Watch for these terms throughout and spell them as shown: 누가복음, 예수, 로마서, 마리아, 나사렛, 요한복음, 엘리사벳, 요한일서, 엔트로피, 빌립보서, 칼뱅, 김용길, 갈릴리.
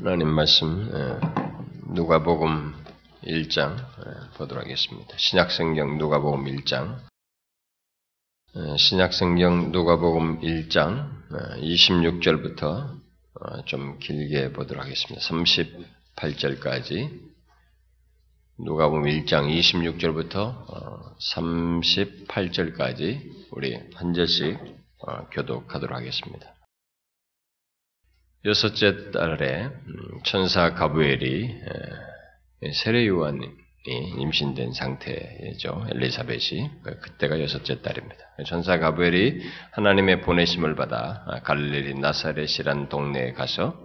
하나님 말씀 누가복음 1장 보도록 하겠습니다. 신약성경 누가복음 1장 누가복음 1장 26절부터 좀 길게 보도록 하겠습니다. 38절까지 누가복음 1장 26절부터 38절까지 우리 한 절씩 교독하도록 하겠습니다. 여섯째 달에 천사 가브엘이 세례요한이 임신된 상태죠. 엘리사벳이. 그때가 여섯째 달입니다. 천사 가브엘이 하나님의 보내심을 받아 갈릴리 나사렛이란 동네에 가서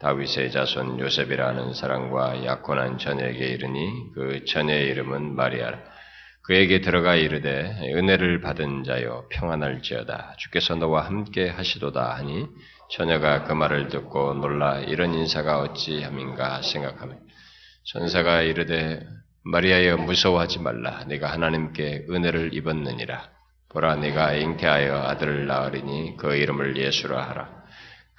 다윗의 자손 요셉이라는 사람과 약혼한 처녀에게 이르니 그 처녀의 이름은 마리아. 그에게 들어가 이르되 은혜를 받은 자여 평안할지어다. 주께서 너와 함께 하시도다 하니 처녀가 그 말을 듣고 놀라 이런 인사가 어찌함인가 생각하며 천사가 이르되 마리아여 무서워하지 말라. 네가 하나님께 은혜를 입었느니라. 보라 네가 잉태하여 아들을 낳으리니 그 이름을 예수라 하라.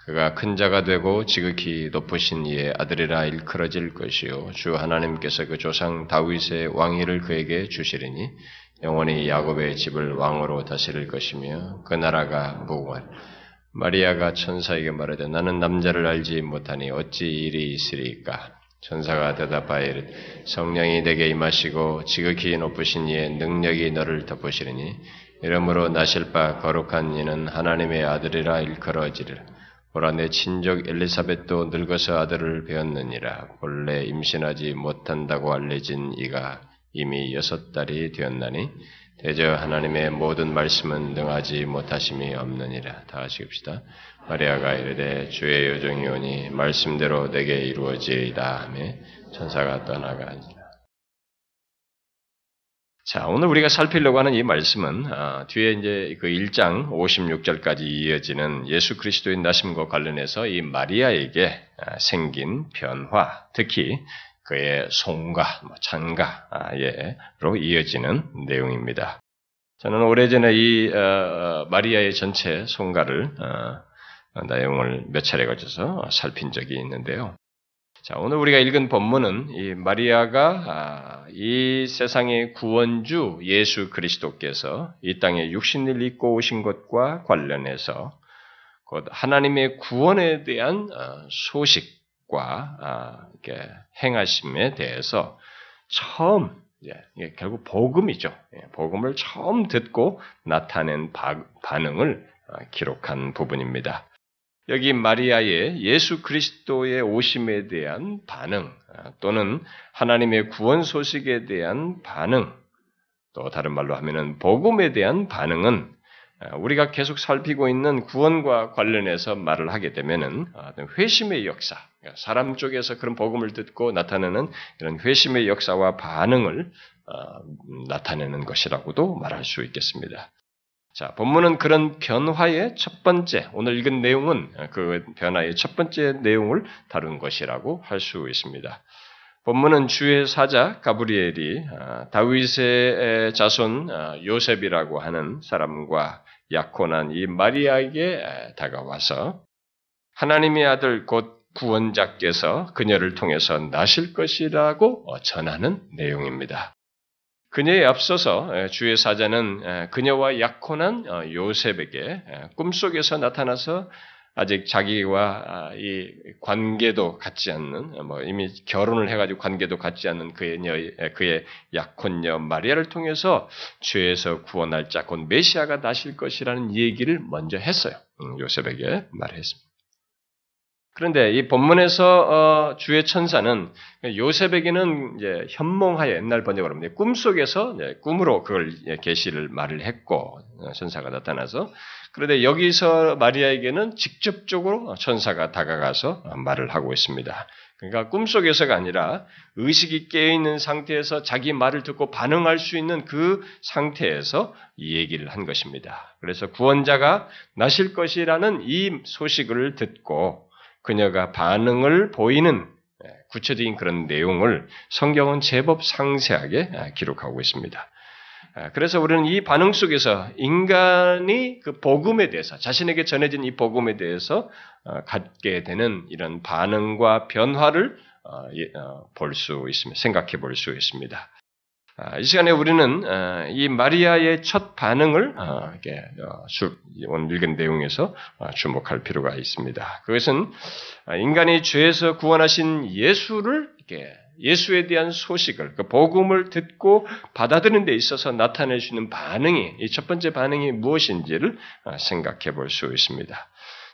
그가 큰 자가 되고 지극히 높으신 이의 아들이라 일컬어질 것이요 주 하나님께서 그 조상 다윗의 왕위를 그에게 주시리니 영원히 야곱의 집을 왕으로 다스릴 것이며 그 나라가 무궁하리라. 마리아가 천사에게 말하되 나는 남자를 알지 못하니 어찌 일이 있으리까. 천사가 대답하여 이르되 성령이 내게 임하시고 지극히 높으신 이의 능력이 너를 덮으시리니 이러므로 나실 바 거룩한 이는 하나님의 아들이라 일컬어지리라. 보라 내 친족 엘리사벳도 늙어서 아들을 배었느니라. 본래 임신하지 못한다고 알려진 이가 이미 6달이 되었나니 대저 하나님의 모든 말씀은 능하지 못하심이 없느니라. 다 하시옵시다. 마리아가 이르되 주의 요정이 오니 말씀대로 내게 이루어지이다 하며 천사가 떠나가니라. 자, 오늘 우리가 살피려고 하는 이 말씀은 뒤에 이제 그 1장 56절까지 이어지는 예수 그리스도의 나심과 관련해서 이 마리아에게 생긴 변화, 특히 그의 송가, 찬가로 이어지는 내용입니다. 저는 오래전에 이 마리아의 전체 송가를 내용을 몇 차례 걸쳐서 살핀 적이 있는데요. 자, 오늘 우리가 읽은 본문은 이 마리아가 이 세상의 구원주 예수 그리스도께서 이 땅에 육신을 입고 오신 것과 관련해서 곧 하나님의 구원에 대한 소식과 이렇게 행하심에 대해서 처음 결국 복음이죠. 복음을 처음 듣고 나타낸 반응을 기록한 부분입니다. 여기 마리아의 예수 그리스도의 오심에 대한 반응 또는 하나님의 구원 소식에 대한 반응 또 다른 말로 하면은 복음에 대한 반응은 우리가 계속 살피고 있는 구원과 관련해서 말을 하게 되면은 회심의 역사, 사람 쪽에서 그런 복음을 듣고 나타내는 이런 회심의 역사와 반응을 나타내는 것이라고도 말할 수 있겠습니다. 자, 본문은 그런 변화의 첫 번째, 오늘 읽은 내용은 그 변화의 첫 번째 내용을 다룬 것이라고 할 수 있습니다. 본문은 주의 사자 가브리엘이 다윗의 자손 요셉이라고 하는 사람과 약혼한 이 마리아에게 다가와서 하나님의 아들 곧 구원자께서 그녀를 통해서 나실 것이라고 전하는 내용입니다. 그녀에 앞서서 주의 사자는 그녀와 약혼한 요셉에게 꿈속에서 나타나서 아직 자기와 이 관계도 갖지 않는, 이미 결혼을 해가지고 관계도 갖지 않는 그의 약혼녀 마리아를 통해서 죄에서 구원할 자, 곧 메시아가 나실 것이라는 얘기를 먼저 했어요. 요셉에게 말했습니다. 그런데 이 본문에서 주의 천사는 요셉에게는 이제 현몽하여 옛날 번역으로 합니다. 꿈속에서 꿈으로 그걸 계시를 말을 했고 천사가 나타나서 그런데 여기서 마리아에게는 직접적으로 천사가 다가가서 말을 하고 있습니다. 그러니까 꿈속에서가 아니라 의식이 깨어있는 상태에서 자기 말을 듣고 반응할 수 있는 그 상태에서 이 얘기를 한 것입니다. 그래서 구원자가 나실 것이라는 이 소식을 듣고 그녀가 반응을 보이는 구체적인 그런 내용을 성경은 제법 상세하게 기록하고 있습니다. 그래서 우리는 이 반응 속에서 인간이 그 복음에 대해서, 자신에게 전해진 이 복음에 대해서 갖게 되는 이런 반응과 변화를 볼 수 있습니다. 생각해 볼 수 있습니다. 이 시간에 우리는 이 마리아의 첫 반응을 오늘 읽은 내용에서 주목할 필요가 있습니다. 그것은 인간이 죄에서 구원하신 예수를, 예수에 대한 소식을, 그 복음을 듣고 받아들이는 데 있어서 나타낼 수 있는 반응이, 이 첫 번째 반응이 무엇인지를 생각해 볼 수 있습니다.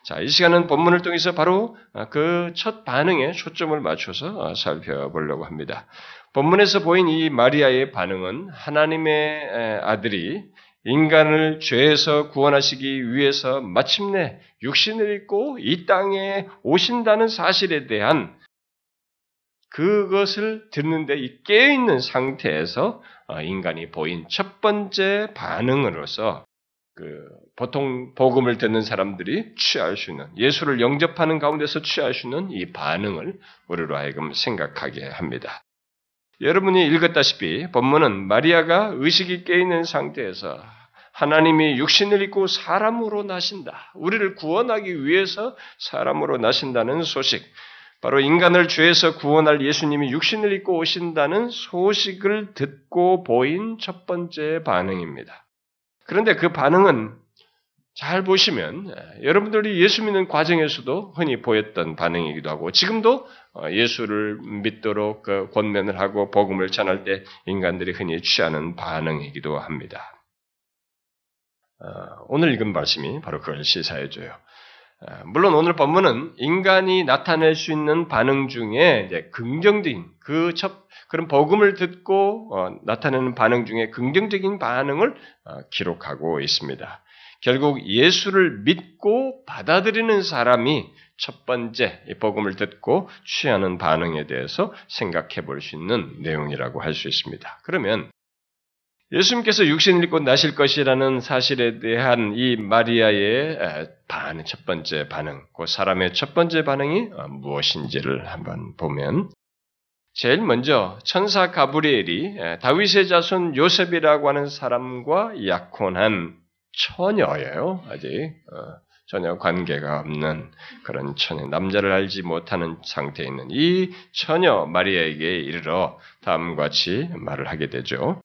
자, 이 시간은 본문을 통해서 바로 그 첫 반응에 초점을 맞춰서 살펴보려고 합니다. 본문에서 보인 이 마리아의 반응은 하나님의 아들이 인간을 죄에서 구원하시기 위해서 마침내 육신을 입고 이 땅에 오신다는 사실에 대한 그것을 듣는데 이 깨어있는 상태에서 인간이 보인 첫 번째 반응으로서 보통 복음을 듣는 사람들이 취할 수 있는, 예수를 영접하는 가운데서 취할 수 있는 이 반응을 우리로 하여금 생각하게 합니다. 여러분이 읽었다시피 본문은 마리아가 의식이 깨어있는 상태에서 하나님이 육신을 입고 사람으로 나신다, 우리를 구원하기 위해서 사람으로 나신다는 소식, 바로 인간을 죄에서 구원할 예수님이 육신을 입고 오신다는 소식을 듣고 보인 첫 번째 반응입니다. 그런데 그 반응은 잘 보시면 여러분들이 예수 믿는 과정에서도 흔히 보였던 반응이기도 하고, 지금도 예수를 믿도록 권면을 하고 복음을 전할 때 인간들이 흔히 취하는 반응이기도 합니다. 오늘 읽은 말씀이 바로 그걸 시사해줘요. 물론 오늘 본문은 인간이 나타낼 수 있는 반응 중에 이제 긍정적인, 그런 복음을 듣고 나타내는 반응 중에 긍정적인 반응을 기록하고 있습니다. 결국 예수를 믿고 받아들이는 사람이 첫 번째 이 복음을 듣고 취하는 반응에 대해서 생각해 볼 수 있는 내용이라고 할 수 있습니다. 그러면 예수님께서 육신을 입고 나실 것이라는 사실에 대한 이 마리아의 첫 번째 반응, 그 사람의 첫 번째 반응이 무엇인지를 한번 보면, 제일 먼저 천사 가브리엘이 다윗의 자손 요셉이라고 하는 사람과 약혼한 처녀예요. 아직 전혀 관계가 없는 그런 처녀, 남자를 알지 못하는 상태에 있는 이 처녀 마리아에게 이르러 다음과 같이 말을 하게 되죠.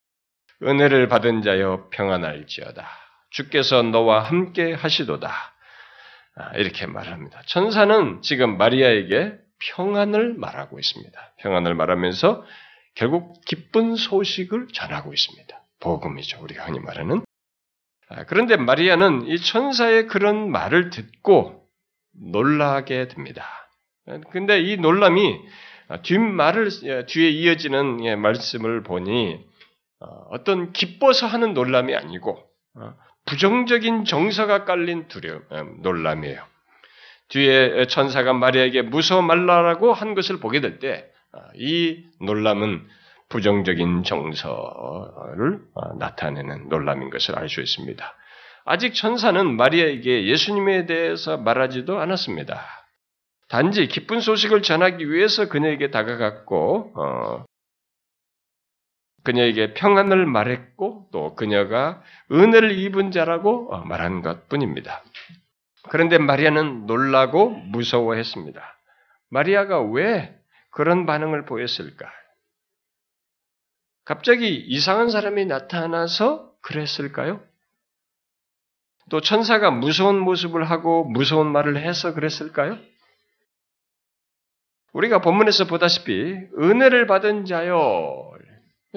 은혜를 받은 자여 평안할지어다. 주께서 너와 함께 하시도다. 이렇게 말합니다. 천사는 지금 마리아에게 평안을 말하고 있습니다. 평안을 말하면서 결국 기쁜 소식을 전하고 있습니다. 복음이죠, 우리가 흔히 말하는. 그런데 마리아는 이 천사의 그런 말을 듣고 놀라게 됩니다. 근데 이 놀람이 뒤에 이어지는 말씀을 보니 어떤 기뻐서 하는 놀람이 아니고 부정적인 정서가 깔린 놀람이에요. 뒤에 천사가 마리아에게 무서워 말라라고 한 것을 보게 될 때 이 놀람은 부정적인 정서를 나타내는 놀람인 것을 알 수 있습니다. 아직 천사는 마리아에게 예수님에 대해서 말하지도 않았습니다. 단지 기쁜 소식을 전하기 위해서 그녀에게 다가갔고 그녀에게 평안을 말했고 또 그녀가 은혜를 입은 자라고 말한 것뿐입니다. 그런데 마리아는 놀라고 무서워했습니다. 마리아가 왜 그런 반응을 보였을까? 갑자기 이상한 사람이 나타나서 그랬을까요? 또 천사가 무서운 모습을 하고 무서운 말을 해서 그랬을까요? 우리가 본문에서 보다시피 은혜를 받은 자여,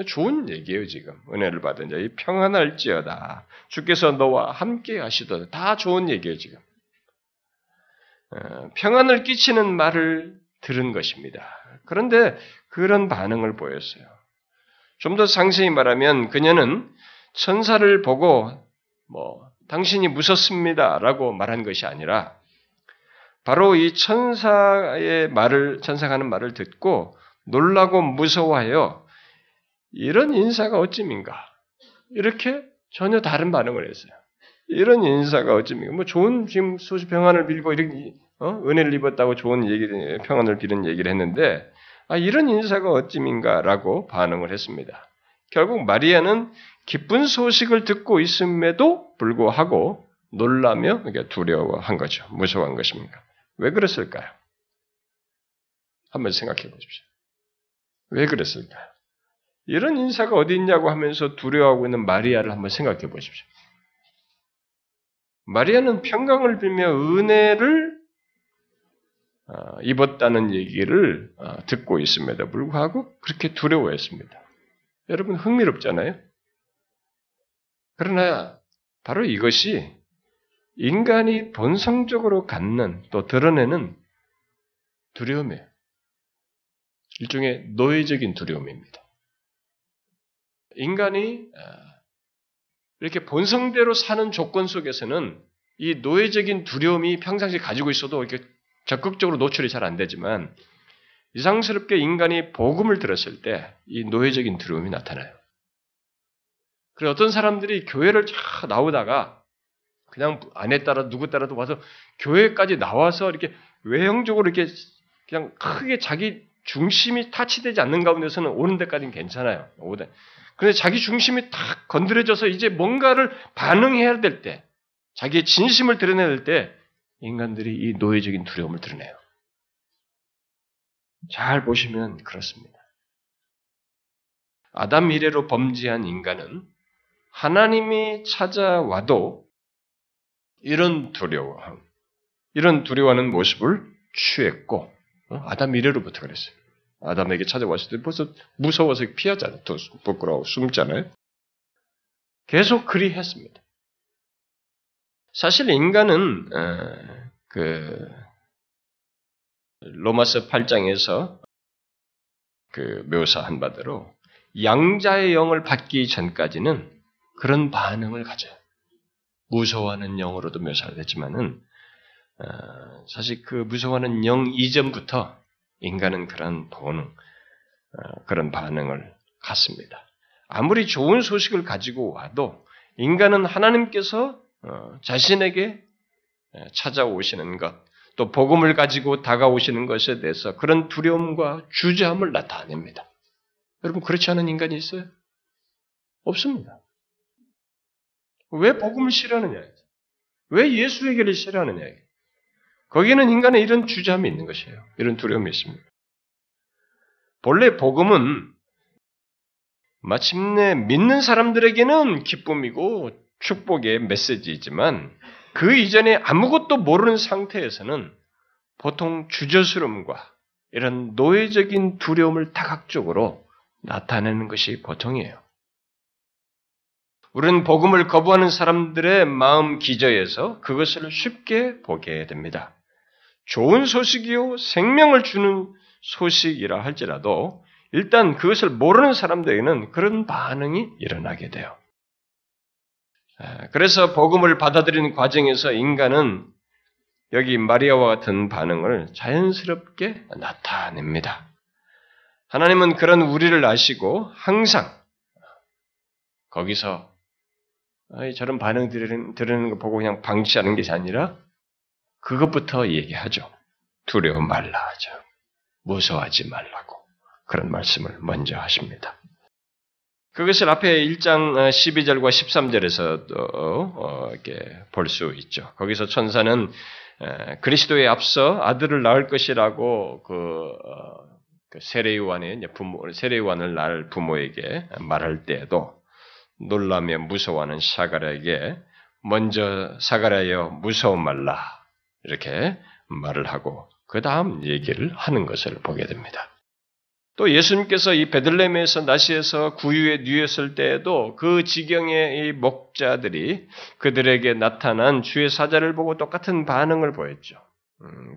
좋은 얘기예요, 지금. 은혜를 받은 자여 평안할지어다. 주께서 너와 함께 하시도다. 다 좋은 얘기예요, 지금. 평안을 끼치는 말을 들은 것입니다. 그런데 그런 반응을 보였어요. 좀 더 상세히 말하면 그녀는 천사를 보고 당신이 무섭습니다라고 말한 것이 아니라 바로 이 천사가 하는 말을 듣고 놀라고 무서워하여 이런 인사가 어찌민가, 이렇게 전혀 다른 반응을 했어요. 이런 인사가 어찌민가, 좋은 지금 소식 평안을 빌고 이렇게 은혜를 입었다고 좋은 얘기를, 평안을 빌은 얘기를 했는데 이런 인사가 어찌민가라고 반응을 했습니다. 결국 마리아는 기쁜 소식을 듣고 있음에도 불구하고 놀라며 두려워한 거죠. 무서워한 것입니다. 왜 그랬을까요? 한번 생각해 보십시오. 왜 그랬을까요? 이런 인사가 어디 있냐고 하면서 두려워하고 있는 마리아를 한번 생각해 보십시오. 마리아는 평강을 빌며 은혜를 입었다는 얘기를 듣고 있음에도 불구하고 그렇게 두려워했습니다. 여러분 흥미롭잖아요? 그러나 바로 이것이 인간이 본성적으로 갖는 또 드러내는 두려움이에요. 일종의 노예적인 두려움입니다. 인간이 이렇게 본성대로 사는 조건 속에서는 이 노예적인 두려움이 평상시에 가지고 있어도 이렇게 적극적으로 노출이 잘 안 되지만 이상스럽게 인간이 복음을 들었을 때 이 노예적인 두려움이 나타나요. 그래서 어떤 사람들이 교회를 쫙 나오다가 그냥 아내 따라 누구 따라도 와서 교회까지 나와서 이렇게 외형적으로 이렇게 그냥 크게 자기 중심이 타치되지 않는 가운데서는 오는 데까지는 괜찮아요. 그런데 자기 중심이 탁 건드려져서 이제 뭔가를 반응해야 될 때, 자기의 진심을 드러내야 될 때 인간들이 이 노예적인 두려움을 드러내요. 잘 보시면 그렇습니다. 아담 이래로 범죄한 인간은 하나님이 찾아와도 이런 두려워하는 모습을 취했고, 아담 이래로부터 그랬어요. 아담에게 찾아왔을 때 벌써 무서워서 피하잖아요. 또 부끄러워 숨잖아요. 계속 그리 했습니다. 사실 인간은 로마서 8장에서 묘사한 바대로 양자의 영을 받기 전까지는 그런 반응을 가져요. 무서워하는 영으로도 묘사가 됐지만은 사실 그 무서워하는 영 이전부터 인간은 그런 반응을 갖습니다. 아무리 좋은 소식을 가지고 와도 인간은 하나님께서 자신에게 찾아오시는 것, 또 복음을 가지고 다가오시는 것에 대해서 그런 두려움과 주저함을 나타냅니다. 여러분 그렇지 않은 인간이 있어요? 없습니다. 왜 복음을 싫어하느냐? 왜 예수 얘기를 싫어하느냐? 거기에는 인간의 이런 주저함이 있는 것이에요. 이런 두려움이 있습니다. 본래 복음은 마침내 믿는 사람들에게는 기쁨이고 축복의 메시지이지만 그 이전에 아무것도 모르는 상태에서는 보통 주저스러움과 이런 노예적인 두려움을 다각적으로 나타내는 것이 보통이에요. 우리는 복음을 거부하는 사람들의 마음 기저에서 그것을 쉽게 보게 됩니다. 좋은 소식이요 생명을 주는 소식이라 할지라도 일단 그것을 모르는 사람들에게는 그런 반응이 일어나게 돼요. 그래서 복음을 받아들이는 과정에서 인간은 여기 마리아와 같은 반응을 자연스럽게 나타냅니다. 하나님은 그런 우리를 아시고 항상 거기서 저런 반응 들으는 거 보고 그냥 방치하는 것이 아니라 그것부터 얘기하죠. 두려워 말라 하죠. 무서워하지 말라고 그런 말씀을 먼저 하십니다. 그것을 앞에 1장 12절과 13절에서도 이렇게 볼 수 있죠. 거기서 천사는 그리스도에 앞서 아들을 낳을 것이라고 세례요한을 낳을 부모에게 말할 때에도 놀라며 무서워하는 사가랴에게 먼저 사가랴여 무서워 말라 이렇게 말을 하고 그 다음 얘기를 하는 것을 보게 됩니다. 또 예수님께서 이 베들레헴에서 나시에서 구유에 누였을 때에도 그 지경의 이 목자들이 그들에게 나타난 주의 사자를 보고 똑같은 반응을 보였죠.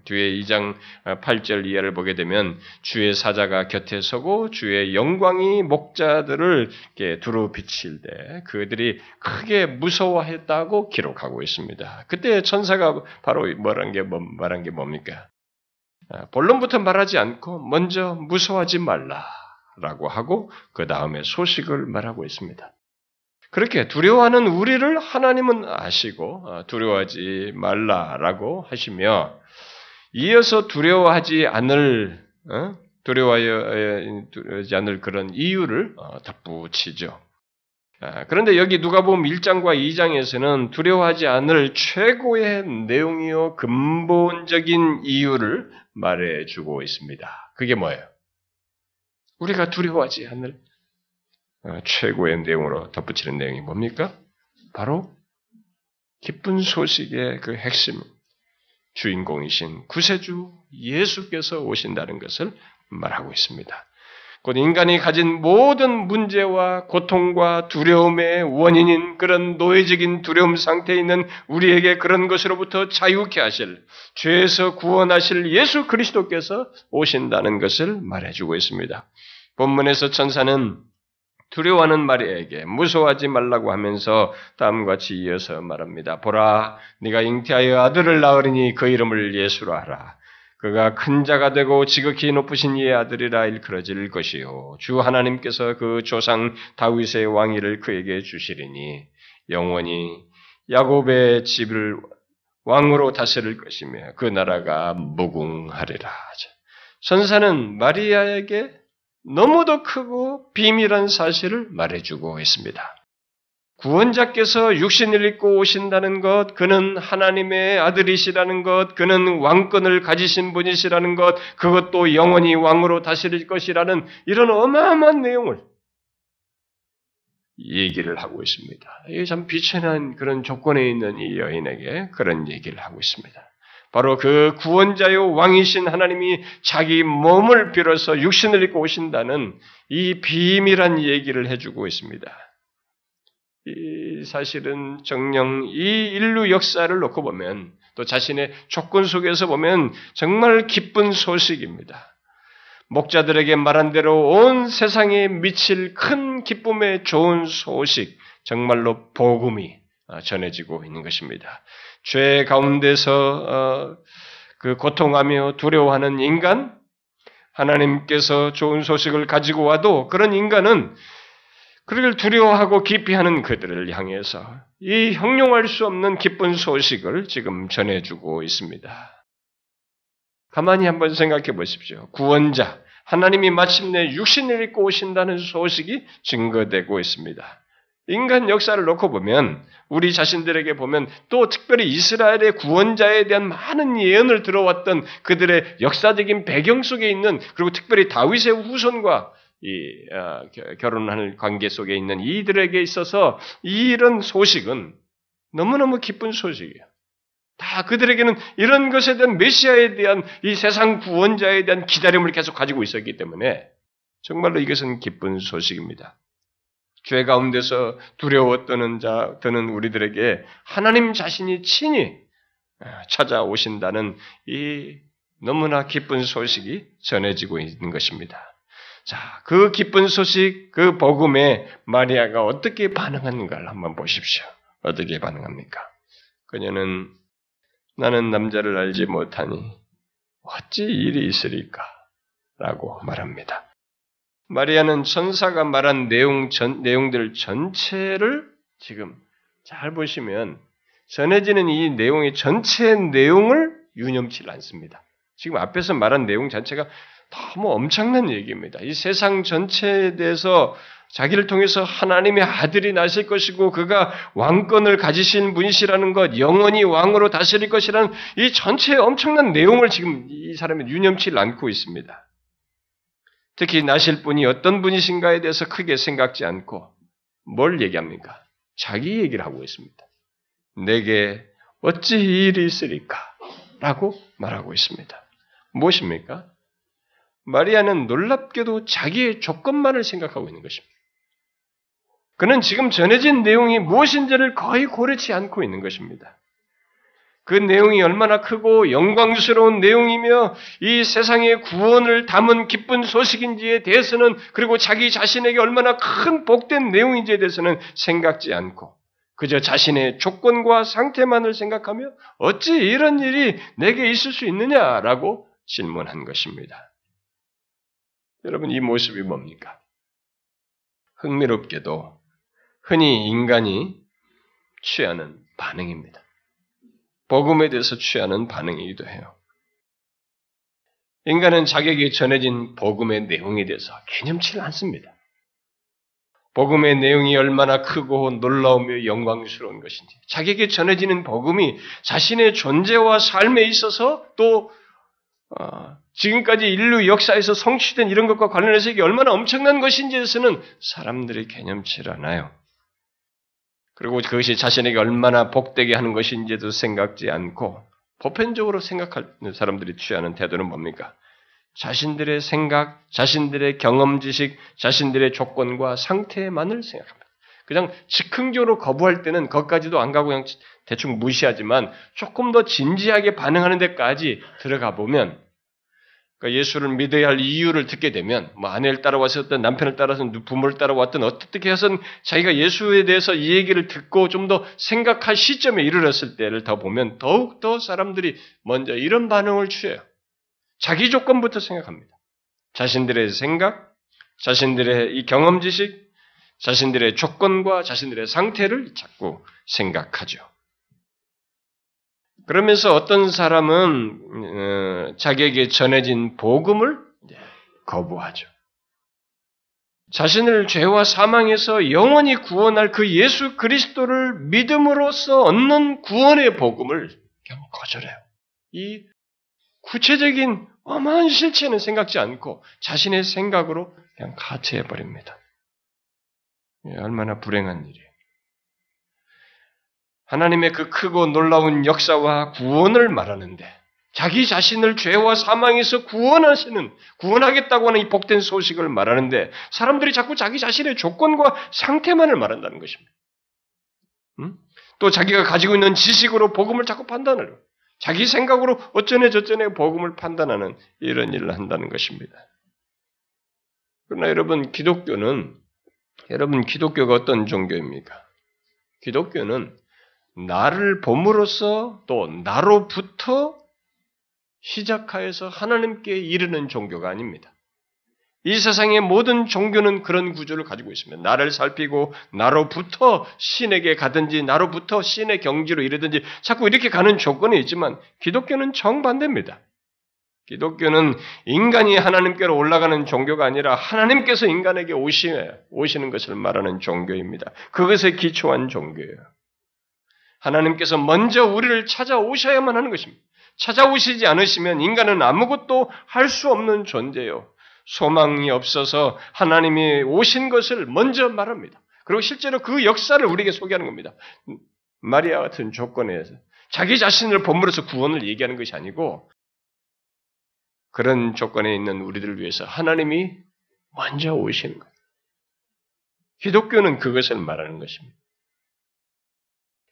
뒤에 2장 8절 이하를 보게 되면 주의 사자가 곁에 서고 주의 영광이 목자들을 이렇게 두루 비칠 때 그들이 크게 무서워했다고 기록하고 있습니다. 그때 천사가 바로 말한 게 뭡니까? 본론부터 말하지 않고 먼저 무서워하지 말라라고 하고 그 다음에 소식을 말하고 있습니다. 그렇게 두려워하는 우리를 하나님은 아시고 두려워하지 말라라고 하시며 이어서 두려워하지 않을 그런 이유를 덧붙이죠. 그런데 여기 누가복음 1장과 2장에서는 두려워하지 않을 최고의 내용이요 근본적인 이유를 말해주고 있습니다. 그게 뭐예요? 우리가 두려워하지 않을 최고의 내용으로 덧붙이는 내용이 뭡니까? 바로 기쁜 소식의 그 핵심, 주인공이신 구세주 예수께서 오신다는 것을 말하고 있습니다. 곧 인간이 가진 모든 문제와 고통과 두려움의 원인인 그런 노예적인 두려움 상태에 있는 우리에게 그런 것으로부터 자유케 하실, 죄에서 구원하실 예수 그리스도께서 오신다는 것을 말해주고 있습니다. 본문에서 천사는 두려워하는 마리아에게 무서워하지 말라고 하면서 다음같이 이어서 말합니다. 보라, 네가 잉태하여 아들을 낳으리니 그 이름을 예수라 하라. 그가 큰 자가 되고 지극히 높으신 이의 아들이라 일컬어질 것이요 주 하나님께서 그 조상 다윗의 왕위를 그에게 주시리니 영원히 야곱의 집을 왕으로 다스릴 것이며 그 나라가 무궁하리라. 천사는 마리아에게 너무도 크고 비밀한 사실을 말해주고 있습니다. 구원자께서 육신을 입고 오신다는 것, 그는 하나님의 아들이시라는 것, 그는 왕권을 가지신 분이시라는 것, 그것도 영원히 왕으로 다스릴 것이라는 이런 어마어마한 내용을 얘기를 하고 있습니다. 이게 참 비천한 그런 조건에 있는 이 여인에게 그런 얘기를 하고 있습니다. 바로 그 구원자요 왕이신 하나님이 자기 몸을 빌어서 육신을 입고 오신다는 이 비밀한 얘기를 해주고 있습니다. 이 사실은 정녕 이 인류 역사를 놓고 보면 또 자신의 조건 속에서 보면 정말 기쁜 소식입니다. 목자들에게 말한 대로 온 세상에 미칠 큰 기쁨의 좋은 소식, 정말로 복음이 전해지고 있는 것입니다. 죄 가운데서 그 고통하며 두려워하는 인간, 하나님께서 좋은 소식을 가지고 와도 그런 인간은 그를 두려워하고 기피하는 그들을 향해서 이 형용할 수 없는 기쁜 소식을 지금 전해주고 있습니다. 가만히 한번 생각해 보십시오. 구원자, 하나님이 마침내 육신을 입고 오신다는 소식이 증거되고 있습니다. 인간 역사를 놓고 보면, 우리 자신들에게 보면, 또 특별히 이스라엘의 구원자에 대한 많은 예언을 들어왔던 그들의 역사적인 배경 속에 있는, 그리고 특별히 다윗의 후손과 결혼하는 관계 속에 있는 이들에게 있어서 이런 소식은 너무너무 기쁜 소식이에요. 다 그들에게는 이런 것에 대한 메시아에 대한 이 세상 구원자에 대한 기다림을 계속 가지고 있었기 때문에 정말로 이것은 기쁜 소식입니다. 죄 가운데서 두려워 떠는 우리들에게 하나님 자신이 친히 찾아오신다는 이 너무나 기쁜 소식이 전해지고 있는 것입니다. 자, 그 기쁜 소식, 그 복음에 마리아가 어떻게 반응하는가를 한번 보십시오. 어떻게 반응합니까? 그녀는 나는 남자를 알지 못하니 어찌 일이 있으리까? 라고 말합니다. 마리아는 천사가 말한 내용들 전체를 지금 잘 보시면 전해지는 이 내용의 전체 내용을 유념치 않습니다. 지금 앞에서 말한 내용 자체가 너무 엄청난 얘기입니다. 이 세상 전체에 대해서 자기를 통해서 하나님의 아들이 나실 것이고 그가 왕권을 가지신 분이시라는 것, 영원히 왕으로 다스릴 것이라는 이 전체의 엄청난 내용을 지금 이 사람은 유념치 않고 있습니다. 특히 나실 분이 어떤 분이신가에 대해서 크게 생각지 않고 뭘 얘기합니까? 자기 얘기를 하고 있습니다. 내게 어찌 이 일이 있으리까? 라고 말하고 있습니다. 무엇입니까? 마리아는 놀랍게도 자기의 조건만을 생각하고 있는 것입니다. 그는 지금 전해진 내용이 무엇인지를 거의 고려치 않고 있는 것입니다. 그 내용이 얼마나 크고 영광스러운 내용이며 이 세상의 구원을 담은 기쁜 소식인지에 대해서는, 그리고 자기 자신에게 얼마나 큰 복된 내용인지에 대해서는 생각지 않고 그저 자신의 조건과 상태만을 생각하며 어찌 이런 일이 내게 있을 수 있느냐라고 질문한 것입니다. 여러분, 이 모습이 뭡니까? 흥미롭게도 흔히 인간이 취하는 반응입니다. 복음에 대해서 취하는 반응이기도 해요. 인간은 자기에게 전해진 복음의 내용에 대해서 개념치를 않습니다. 복음의 내용이 얼마나 크고 놀라우며 영광스러운 것인지, 자기에게 전해지는 복음이 자신의 존재와 삶에 있어서 또 지금까지 인류 역사에서 성취된 이런 것과 관련해서 이게 얼마나 엄청난 것인지에서는 사람들이 개념치 않아요. 그리고 그것이 자신에게 얼마나 복되게 하는 것인지도 생각지 않고 보편적으로 생각하는 사람들이 취하는 태도는 뭡니까? 자신들의 생각, 자신들의 경험 지식, 자신들의 조건과 상태만을 생각합니다. 그냥 즉흥적으로 거부할 때는 거기까지도 안 가고 그냥 대충 무시하지만 조금 더 진지하게 반응하는 데까지 들어가 보면, 그러니까 예수를 믿어야 할 이유를 듣게 되면, 뭐 아내를 따라왔었던, 남편을 따라왔던, 부모를 따라왔던, 어떻게 해서는 자기가 예수에 대해서 이 얘기를 듣고 좀 더 생각할 시점에 이르렀을 때를 더 보면 더욱더 사람들이 먼저 이런 반응을 취해요. 자기 조건부터 생각합니다. 자신들의 생각, 자신들의 이 경험 지식, 자신들의 조건과 자신들의 상태를 자꾸 생각하죠. 그러면서 어떤 사람은 자기에게 전해진 복음을 거부하죠. 자신을 죄와 사망에서 영원히 구원할 그 예수 그리스도를 믿음으로써 얻는 구원의 복음을 그냥 거절해요. 이 구체적인 어마한 실체는 생각지 않고 자신의 생각으로 그냥 가치해버립니다. 얼마나 불행한 일이에요. 하나님의 그 크고 놀라운 역사와 구원을 말하는데 자기 자신을 죄와 사망에서 구원하겠다고 하는 이 복된 소식을 말하는데 사람들이 자꾸 자기 자신의 조건과 상태만을 말한다는 것입니다. 또 자기가 가지고 있는 지식으로 복음을 자꾸 판단하려고, 자기 생각으로 어쩌네 저쩌네 복음을 판단하는 이런 일을 한다는 것입니다. 그러나 여러분 기독교가 어떤 종교입니까? 기독교는 나를 봄으로써 또 나로부터 시작하여서 하나님께 이르는 종교가 아닙니다. 이 세상의 모든 종교는 그런 구조를 가지고 있습니다. 나를 살피고 나로부터 신에게 가든지 나로부터 신의 경지로 이르든지 자꾸 이렇게 가는 조건이 있지만 기독교는 정반대입니다. 기독교는 인간이 하나님께로 올라가는 종교가 아니라 하나님께서 인간에게 오시는 것을 말하는 종교입니다. 그것에 기초한 종교예요. 하나님께서 먼저 우리를 찾아오셔야만 하는 것입니다. 찾아오시지 않으시면 인간은 아무것도 할 수 없는 존재예요. 소망이 없어서 하나님이 오신 것을 먼저 말합니다. 그리고 실제로 그 역사를 우리에게 소개하는 겁니다. 마리아 같은 조건에서 자기 자신을 본물에서 구원을 얘기하는 것이 아니고 그런 조건에 있는 우리들을 위해서 하나님이 먼저 오시는 거예요. 기독교는 그것을 말하는 것입니다.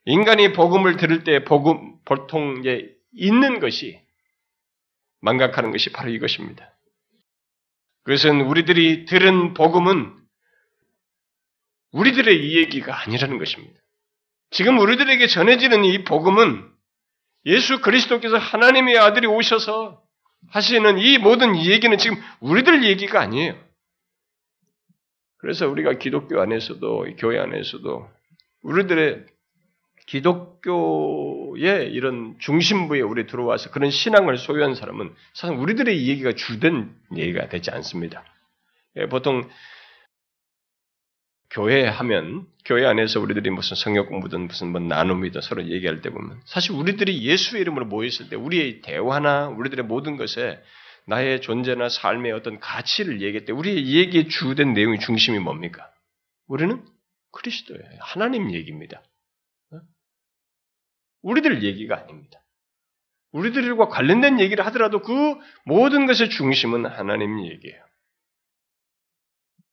인간이 복음을 들을 때 보통 이제 있는 것이, 망각하는 것이 바로 이것입니다. 그것은 우리들이 들은 복음은 우리들의 이 얘기가 아니라는 것입니다. 지금 우리들에게 전해지는 이 복음은 예수 그리스도께서 하나님의 아들이 오셔서 하시는 이 모든 이 얘기는 지금 우리들 얘기가 아니에요. 그래서 우리가 기독교 안에서도, 교회 안에서도 우리들의 기독교의 이런 중심부에 우리 들어와서 그런 신앙을 소유한 사람은 사실 우리들의 이 얘기가 주된 얘기가 되지 않습니다. 보통 교회 하면, 교회 안에서 우리들이 무슨 성역 공부든 무슨 뭐 나눔이든 서로 얘기할 때 보면 사실 우리들이 예수의 이름으로 모였을 때 우리의 대화나 우리들의 모든 것에 나의 존재나 삶의 어떤 가치를 얘기할 때 우리의 얘기에 주된 내용의 중심이 뭡니까? 우리는 그리스도예요. 하나님 얘기입니다. 우리들 얘기가 아닙니다. 우리들과 관련된 얘기를 하더라도 그 모든 것의 중심은 하나님 얘기예요.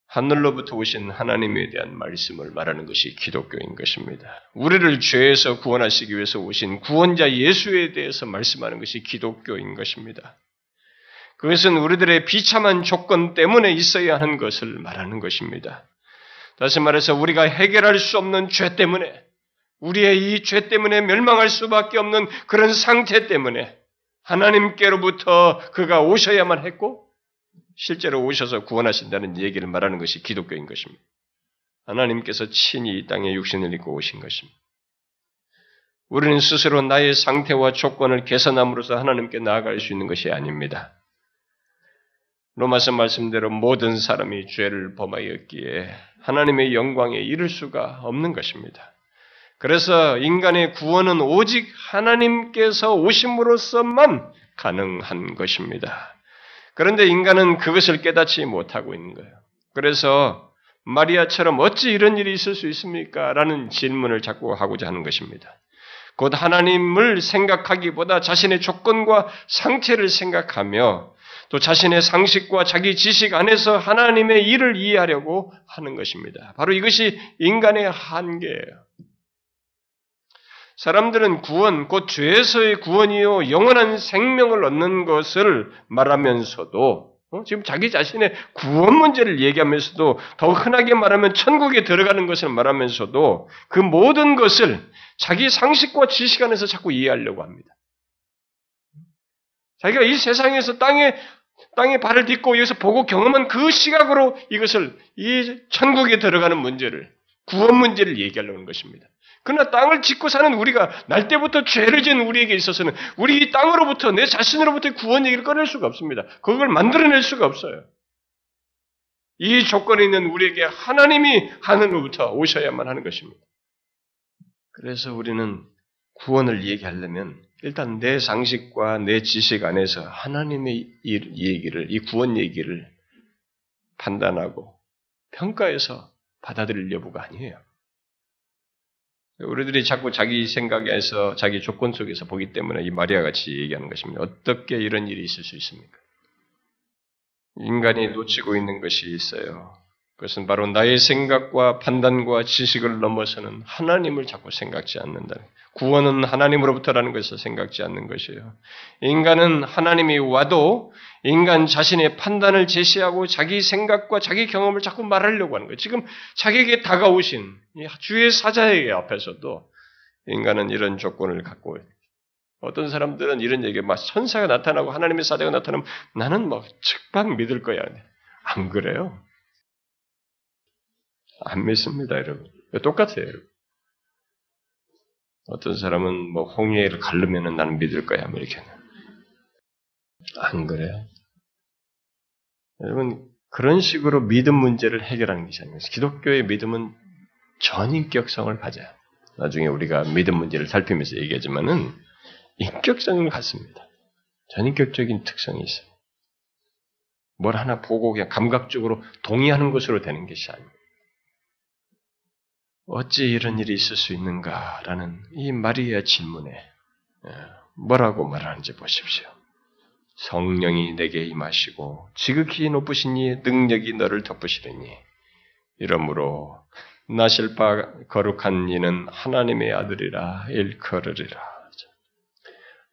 하늘로부터 오신 하나님에 대한 말씀을 말하는 것이 기독교인 것입니다. 우리를 죄에서 구원하시기 위해서 오신 구원자 예수에 대해서 말씀하는 것이 기독교인 것입니다. 그것은 우리들의 비참한 조건 때문에 있어야 하는 것을 말하는 것입니다. 다시 말해서 우리가 해결할 수 없는 죄 때문에, 우리의 이 죄 때문에 멸망할 수밖에 없는 그런 상태 때문에 하나님께로부터 그가 오셔야만 했고 실제로 오셔서 구원하신다는 얘기를 말하는 것이 기독교인 것입니다. 하나님께서 친히 이 땅에 육신을 입고 오신 것입니다. 우리는 스스로 나의 상태와 조건을 개선함으로써 하나님께 나아갈 수 있는 것이 아닙니다. 로마서 말씀대로 모든 사람이 죄를 범하였기에 하나님의 영광에 이를 수가 없는 것입니다. 그래서 인간의 구원은 오직 하나님께서 오심으로써만 가능한 것입니다. 그런데 인간은 그것을 깨닫지 못하고 있는 거예요. 그래서 마리아처럼 어찌 이런 일이 있을 수 있습니까? 라는 질문을 자꾸 하고자 하는 것입니다. 곧 하나님을 생각하기보다 자신의 조건과 상태를 생각하며 또 자신의 상식과 자기 지식 안에서 하나님의 일을 이해하려고 하는 것입니다. 바로 이것이 인간의 한계예요. 사람들은 구원, 곧 죄에서의 구원이요 영원한 생명을 얻는 것을 말하면서도 지금 자기 자신의 구원 문제를 얘기하면서도 더 흔하게 말하면 천국에 들어가는 것을 말하면서도 그 모든 것을 자기 상식과 지식 안에서 자꾸 이해하려고 합니다. 자기가 이 세상에서 땅에 발을 딛고 여기서 보고 경험한 그 시각으로 이것을 이 천국에 들어가는 문제를 구원 문제를 얘기하려고 하는 것입니다. 그러나 땅을 짓고 사는 우리가 날 때부터 죄를 지은 우리에게 있어서는 우리 이 땅으로부터 내 자신으로부터의 구원 얘기를 꺼낼 수가 없습니다. 그걸 만들어낼 수가 없어요. 이 조건에 있는 우리에게 하나님이 하늘로부터 오셔야만 하는 것입니다. 그래서 우리는 구원을 얘기하려면 일단 내 상식과 내 지식 안에서 하나님의 이 구원 얘기를 판단하고 평가해서 받아들일 여부가 아니에요. 우리들이 자꾸 자기 생각에서 자기 조건 속에서 보기 때문에 이 마리아 같이 얘기하는 것입니다. 어떻게 이런 일이 있을 수 있습니까? 인간이 놓치고 있는 것이 있어요. 그것은 바로 나의 생각과 판단과 지식을 넘어서는 하나님을 자꾸 생각지 않는다. 구원은 하나님으로부터라는 것을 생각지 않는 것이에요. 인간은 하나님이 와도 인간 자신의 판단을 제시하고 자기 생각과 자기 경험을 자꾸 말하려고 하는 거예요. 지금 자기에게 다가오신 주의 사자의 앞에서도 인간은 이런 조건을 갖고 있어요. 어떤 사람들은 이런 얘기, 막 천사가 나타나고 하나님의 사자가 나타나면 나는 막 즉각 믿을 거야. 안 그래요? 안 믿습니다, 여러분. 똑같아요, 여러분. 어떤 사람은 뭐 홍해를 가르면은 나는 믿을 거야, 뭐 이렇게는. 안 그래요? 여러분, 그런 식으로 믿음 문제를 해결하는 것이 아니에요. 기독교의 믿음은 전인격성을 가져요. 나중에 우리가 믿음 문제를 살피면서 얘기하지만은 인격성을 갖습니다. 전인격적인 특성이 있어요. 뭘 하나 보고 그냥 감각적으로 동의하는 것으로 되는 것이 아니에요. 어찌 이런 일이 있을 수 있는가라는 이 마리아 질문에 뭐라고 말하는지 보십시오. 성령이 내게 임하시고 지극히 높으신 이의 능력이 너를 덮으시리니 이러므로 나실 바 거룩한 이는 하나님의 아들이라 일컬으리라.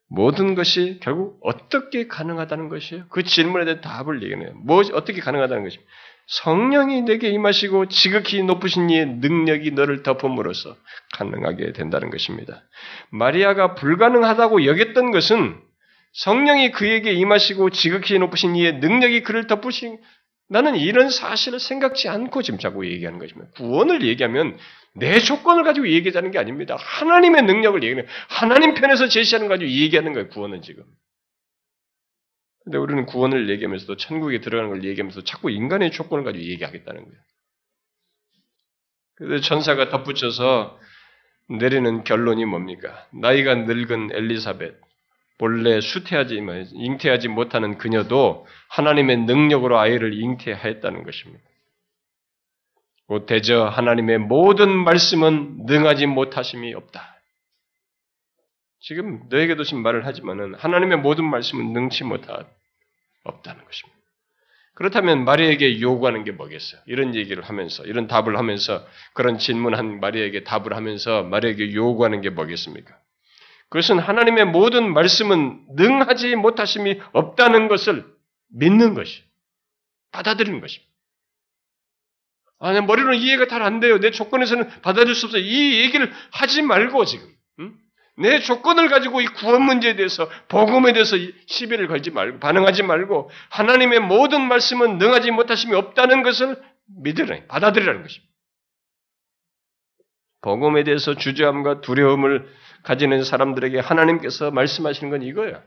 모든 것이 결국 어떻게 가능하다는 것이에요. 그 질문에 대한 답을 얘기해요. 어떻게 가능하다는 것입니다. 성령이 내게 임하시고 지극히 높으신 이의 능력이 너를 덮음으로써 가능하게 된다는 것입니다. 마리아가 불가능하다고 여겼던 것은 성령이 그에게 임하시고 지극히 높으신 이의 능력이 그를 덮으신 나는 이런 사실을 생각지 않고 지금 자꾸 얘기하는 것입니다. 구원을 얘기하면 내 조건을 가지고 얘기하자는 게 아닙니다. 하나님의 능력을 얘기하는 하나님 편에서 제시하는 거 가지고 얘기하는 거예요. 구원은 지금. 근데 우리는 구원을 얘기하면서도 천국에 들어가는 걸 얘기하면서 자꾸 인간의 조건을 가지고 얘기하겠다는 거예요. 그래서 천사가 덧붙여서 내리는 결론이 뭡니까? 나이가 늙은 엘리사벳, 본래 잉태하지 못하는 그녀도 하나님의 능력으로 아이를 잉태하였다는 것입니다. 곧 대저 하나님의 모든 말씀은 능하지 못하심이 없다. 지금 너에게도 지금 말을 하지만은 하나님의 모든 말씀은 능치 못하 없다는 것입니다. 그렇다면 마리아에게 요구하는 게 뭐겠어요? 이런 얘기를 하면서 이런 답을 하면서 그런 질문한 마리아에게 답을 하면서 마리아에게 요구하는 게 뭐겠습니까? 그것은 하나님의 모든 말씀은 능하지 못하심이 없다는 것을 믿는 것이 받아들이는 것입니다. 아, 내 머리로는 이해가 잘 안 돼요. 내 조건에서는 받아들일 수 없어요. 이 얘기를 하지 말고 지금. 내 조건을 가지고 이 구원 문제에 대해서 복음에 대해서 시비를 걸지 말고 반응하지 말고 하나님의 모든 말씀은 능하지 못하심이 없다는 것을 믿으라 받아들이라는 것입니다. 복음에 대해서 주저함과 두려움을 가지는 사람들에게 하나님께서 말씀하시는 건 이거예요.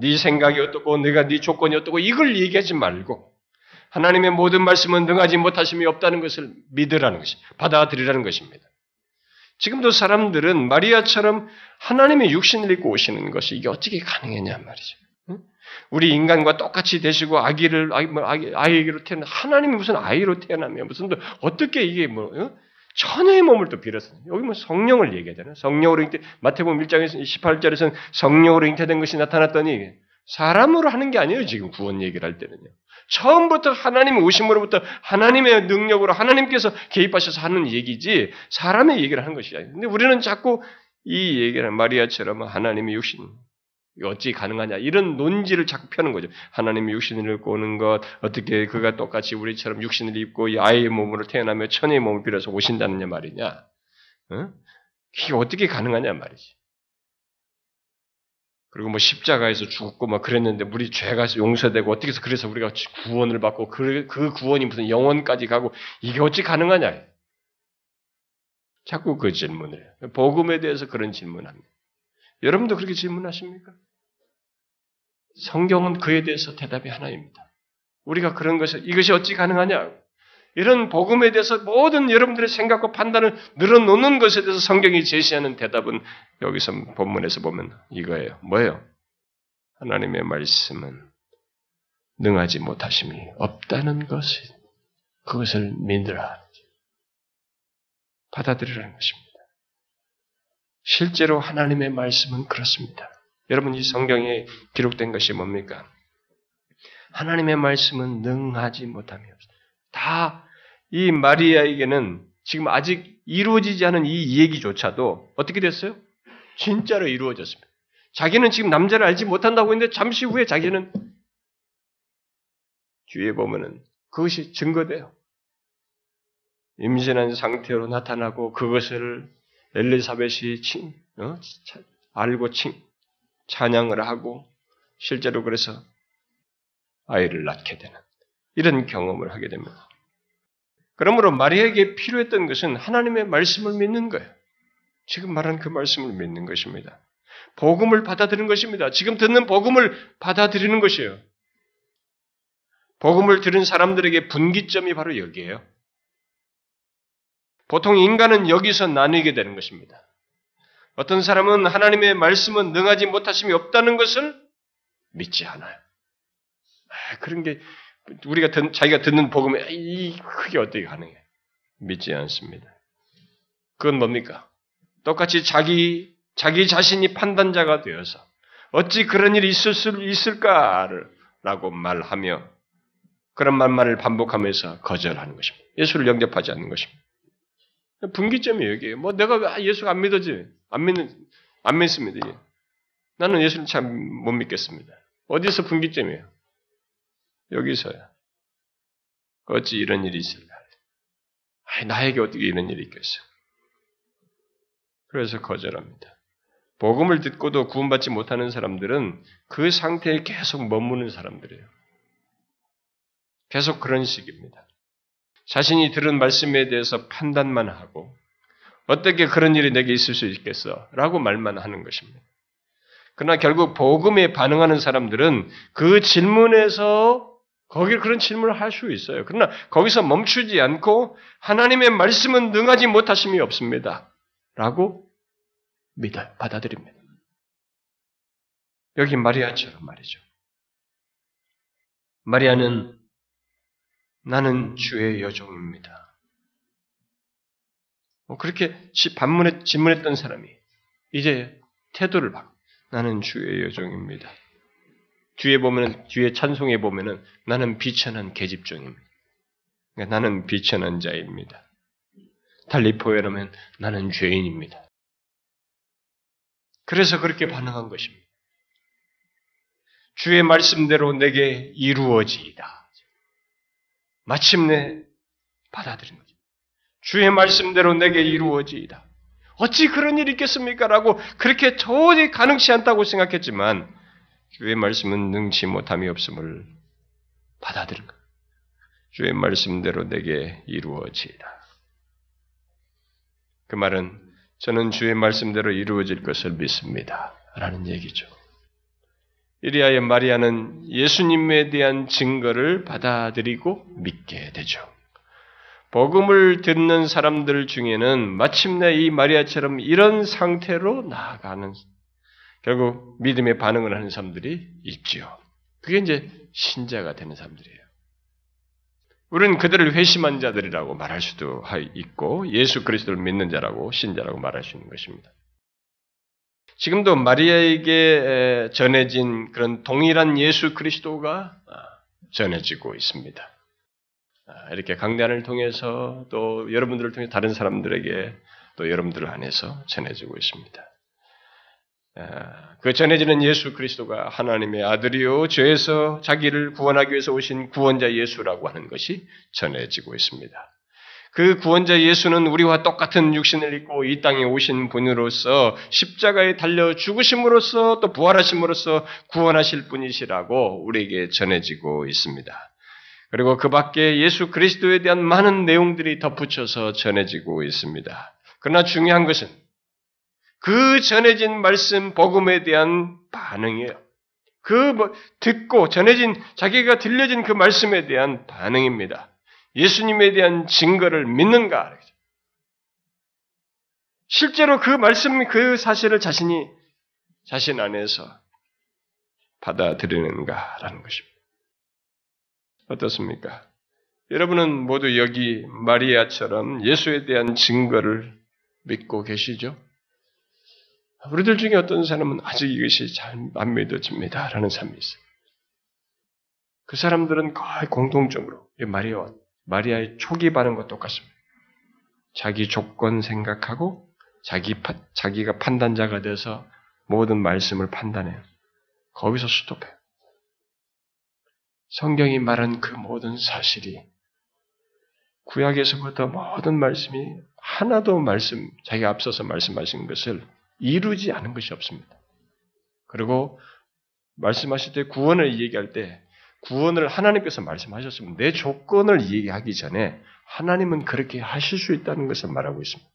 네 생각이 어떻고 네가 네 조건이 어떻고 이걸 얘기하지 말고 하나님의 모든 말씀은 능하지 못하심이 없다는 것을 믿으라는 것이 받아들이라는 것입니다. 지금도 사람들은 마리아처럼 하나님의 육신을 입고 오시는 것이 이게 어떻게 가능했냐 말이죠. 우리 인간과 똑같이 되시고 아이로 태어나 하나님이 무슨 아이로 태어나며 무슨 또 어떻게 이게 뭐 천의 몸을 또 빌어서 여기 뭐 성령을 얘기하잖아요. 성령으로 잉태 마태복음 1장에서 18절에서는 성령으로 잉태된 것이 나타났더니 사람으로 하는 게 아니에요. 지금 구원 얘기를 할 때는요. 처음부터 하나님의 오심으로부터 하나님의 능력으로 하나님께서 개입하셔서 하는 얘기지 사람의 얘기를 하는 것이 아니에요. 근데 우리는 자꾸 이 얘기를 마리아처럼 하나님의 육신 어찌 가능하냐 이런 논지를 자꾸 펴는 거죠. 하나님의 육신을 입고 오는 것 어떻게 그가 똑같이 우리처럼 육신을 입고 이 아이의 몸으로 태어나며 천의 몸을 빌어서 오신다느냐 말이냐. 어? 이게 어떻게 가능하냐 말이지. 그리고 뭐 십자가에서 죽고 막 그랬는데 우리 죄가 용서되고 어떻게 해서 그래서 우리가 구원을 받고 그 구원이 무슨 영원까지 가고 이게 어찌 가능하냐. 자꾸 그 질문을 복음에 대해서 그런 질문합니다. 여러분도 그렇게 질문하십니까? 성경은 그에 대해서 대답이 하나입니다. 우리가 그런 것을 이것이 어찌 가능하냐 이런 복음에 대해서 모든 여러분들의 생각과 판단을 늘어놓는 것에 대해서 성경이 제시하는 대답은 여기서 본문에서 보면 이거예요. 뭐예요? 하나님의 말씀은 능하지 못하심이 없다는 것이 그것을 믿으라 받아들이라는 것입니다. 실제로 하나님의 말씀은 그렇습니다. 여러분 이 성경에 기록된 것이 뭡니까? 하나님의 말씀은 능하지 못함이 없습니다. 다 이 마리아에게는 지금 아직 이루어지지 않은 이 얘기조차도 어떻게 됐어요? 진짜로 이루어졌습니다. 자기는 지금 남자를 알지 못한다고 했는데 잠시 후에 자기는 뒤에 보면은 그것이 증거돼요. 임신한 상태로 나타나고 그것을 엘리사벳이 알고 찬양을 하고 실제로 그래서 아이를 낳게 되는 이런 경험을 하게 됩니다. 그러므로 마리아에게 필요했던 것은 하나님의 말씀을 믿는 거예요. 지금 말한 그 말씀을 믿는 것입니다. 복음을 받아들이는 것입니다. 지금 듣는 복음을 받아들이는 것이에요. 복음을 들은 사람들에게 분기점이 바로 여기예요. 보통 인간은 여기서 나뉘게 되는 것입니다. 어떤 사람은 하나님의 말씀은 능하지 못하심이 없다는 것을 믿지 않아요. 그런 게 우리가 자기가 듣는 복음에 그게 어떻게 가능해? 믿지 않습니다. 그건 뭡니까? 똑같이 자기 자신이 판단자가 되어서 어찌 그런 일이 있을 수 있을까라고 말하며 그런 말만을 반복하면서 거절하는 것입니다. 예수를 영접하지 않는 것입니다. 분기점이 여기에요. 뭐 내가 왜 예수가 안 믿어지? 안 믿습니다. 나는 예수를 참 못 믿겠습니다. 어디서 분기점이에요? 여기서요. 어찌 이런 일이 있을까? 나에게 어떻게 이런 일이 있겠어요? 그래서 거절합니다. 복음을 듣고도 구원받지 못하는 사람들은 그 상태에 계속 머무는 사람들이에요. 계속 그런 식입니다. 자신이 들은 말씀에 대해서 판단만 하고 어떻게 그런 일이 내게 있을 수 있겠어? 라고 말만 하는 것입니다. 그러나 결국 복음에 반응하는 사람들은 그 질문에서 거기를 그런 질문을 할 수 있어요. 그러나 거기서 멈추지 않고 하나님의 말씀은 능하지 못하심이 없습니다. 라고 믿어요. 받아들입니다. 여기 마리아처럼 말이죠. 마리아는 나는 주의 여종입니다. 그렇게 질문했던 사람이 이제 태도를 바꿔. 나는 주의 여종입니다. 뒤에 찬송에 보면은 나는 비천한 계집종입니다. 그러니까 나는 비천한 자입니다. 달리 표현하면 나는 죄인입니다. 그래서 그렇게 반응한 것입니다. 주의 말씀대로 내게 이루어지이다. 마침내 받아들인 거죠. 주의 말씀대로 내게 이루어지이다. 어찌 그런 일이 있겠습니까? 라고 그렇게 도저히 가능치 않다고 생각했지만 주의 말씀은 능치 못함이 없음을 받아들인 거예요. 주의 말씀대로 내게 이루어지이다. 그 말은 저는 주의 말씀대로 이루어질 것을 믿습니다. 라는 얘기죠. 이리하여 마리아는 예수님에 대한 증거를 받아들이고 믿게 되죠. 복음을 듣는 사람들 중에는 마침내 이 마리아처럼 이런 상태로 나아가는, 결국 믿음의 반응을 하는 사람들이 있지요. 그게 이제 신자가 되는 사람들이에요. 우리는 그들을 회심한 자들이라고 말할 수도 있고 예수 그리스도를 믿는 자라고 신자라고 말할 수 있는 것입니다. 지금도 마리아에게 전해진 그런 동일한 예수 그리스도가 전해지고 있습니다. 이렇게 강단을 통해서 또 여러분들을 통해 다른 사람들에게 또 여러분들 안에서 전해지고 있습니다. 그 전해지는 예수 그리스도가 하나님의 아들이요 죄에서 자기를 구원하기 위해서 오신 구원자 예수라고 하는 것이 전해지고 있습니다. 그 구원자 예수는 우리와 똑같은 육신을 입고 이 땅에 오신 분으로서 십자가에 달려 죽으심으로써 또 부활하심으로써 구원하실 분이시라고 우리에게 전해지고 있습니다. 그리고 그 밖에 예수 그리스도에 대한 많은 내용들이 덧붙여서 전해지고 있습니다. 그러나 중요한 것은 그 전해진 말씀, 복음에 대한 반응이에요. 듣고 전해진, 자기가 들려진 그 말씀에 대한 반응입니다. 예수님에 대한 증거를 믿는가? 실제로 그 말씀, 그 사실을 자신이 자신 안에서 받아들이는가라는 것입니다. 어떻습니까? 여러분은 모두 여기 마리아처럼 예수에 대한 증거를 믿고 계시죠? 우리들 중에 어떤 사람은 아직 이것이 잘 안 믿어집니다라는 사람이 있어요. 그 사람들은 거의 공통적으로 마리아의 초기 반응과 똑같습니다. 자기 조건 생각하고 자기가 판단자가 돼서 모든 말씀을 판단해요. 거기서 스톱해요. 성경이 말한 그 모든 사실이 구약에서부터 모든 말씀이 하나도 자기가 앞서서 말씀하신 것을 이루지 않은 것이 없습니다. 그리고 말씀하실 때 구원을 얘기할 때 구원을 하나님께서 말씀하셨으면 내 조건을 얘기하기 전에 하나님은 그렇게 하실 수 있다는 것을 말하고 있습니다.